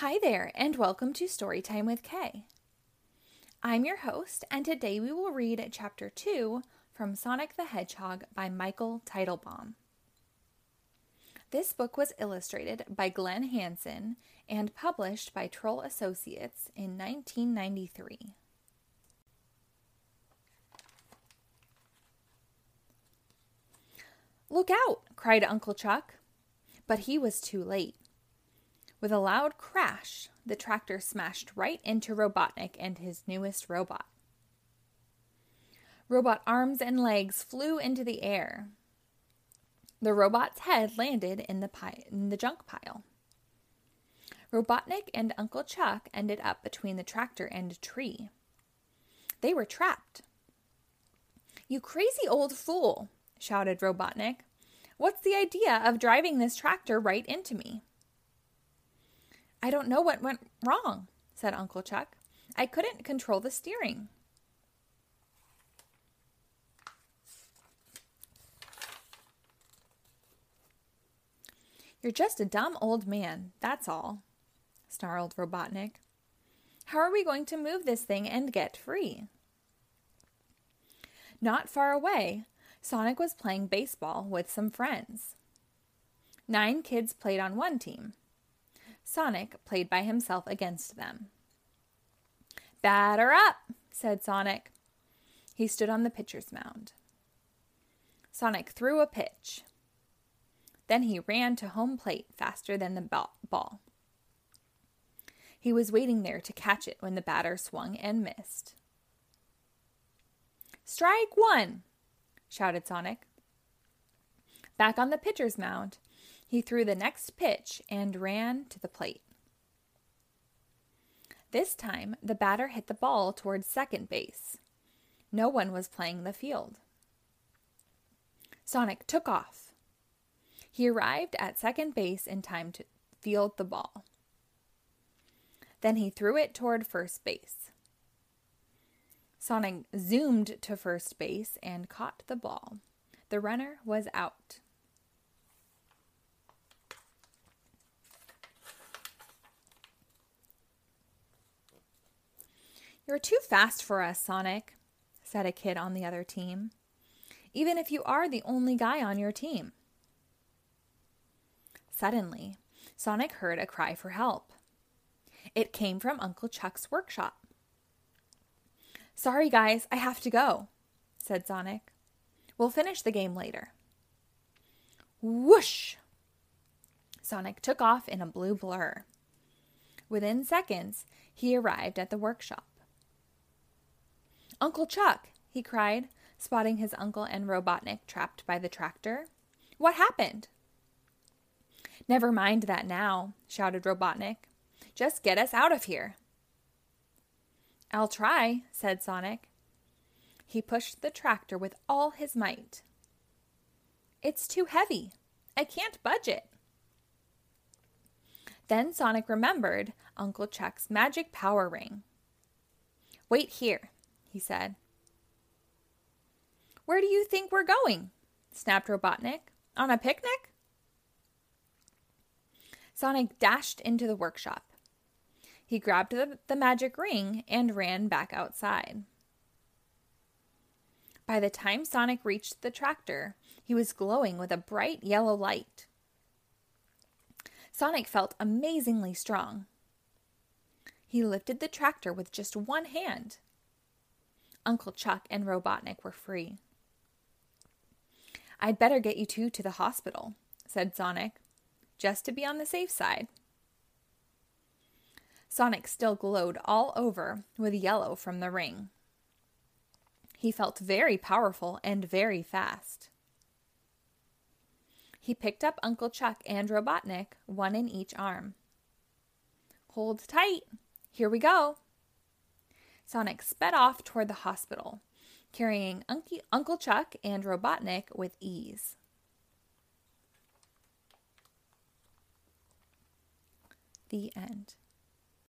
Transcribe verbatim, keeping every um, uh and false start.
Hi there, and welcome to Storytime with Kay. I'm your host, and today we will read Chapter two from Sonic the Hedgehog by Michael Teitelbaum. This book was illustrated by Glenn Hansen and published by Troll Associates in nineteen ninety-three. "Look out!" cried Uncle Chuck, but he was too late. With a loud crash, the tractor smashed right into Robotnik and his newest robot. Robot arms and legs flew into the air. The robot's head landed in the, pi- in the junk pile. Robotnik and Uncle Chuck ended up between the tractor and a tree. They were trapped. "You crazy old fool!" shouted Robotnik. "What's the idea of driving this tractor right into me?" "I don't know what went wrong," said Uncle Chuck. "I couldn't control the steering." "You're just a dumb old man, that's all," snarled Robotnik. "How are we going to move this thing and get free?" Not far away, Sonic was playing baseball with some friends. Nine kids played on one team. Sonic played by himself against them. "Batter up," said Sonic. He stood on the pitcher's mound. Sonic threw a pitch. Then he ran to home plate faster than the ball. He was waiting there to catch it when the batter swung and missed. "Strike one," shouted Sonic. Back on the pitcher's mound, he threw the next pitch and ran to the plate. This time, the batter hit the ball towards second base. No one was playing the field. Sonic took off. He arrived at second base in time to field the ball. Then he threw it toward first base. Sonic zoomed to first base and caught the ball. The runner was out. "You're too fast for us, Sonic," said a kid on the other team, "even if you are the only guy on your team." Suddenly, Sonic heard a cry for help. It came from Uncle Chuck's workshop. "Sorry, guys, I have to go," said Sonic. "We'll finish the game later." Whoosh! Sonic took off in a blue blur. Within seconds, he arrived at the workshop. "Uncle Chuck," he cried, spotting his uncle and Robotnik trapped by the tractor. "What happened?" "Never mind that now," shouted Robotnik. "Just get us out of here." "I'll try," said Sonic. He pushed the tractor with all his might. "It's too heavy. I can't budge it." Then Sonic remembered Uncle Chuck's magic power ring. "Wait here," he said. "Where do you think we're going?" snapped Robotnik. "On a picnic?" Sonic dashed into the workshop. He grabbed the, the magic ring and ran back outside. By the time Sonic reached the tractor, he was glowing with a bright yellow light. Sonic felt amazingly strong. He lifted the tractor with just one hand. Uncle Chuck and Robotnik were free. "I'd better get you two to the hospital," said Sonic, "just to be on the safe side." Sonic still glowed all over with yellow from the ring. He felt very powerful and very fast. He picked up Uncle Chuck and Robotnik, one in each arm. "Hold tight. Here we go." Sonic sped off toward the hospital, carrying Uncle Chuck and Robotnik with ease. The end.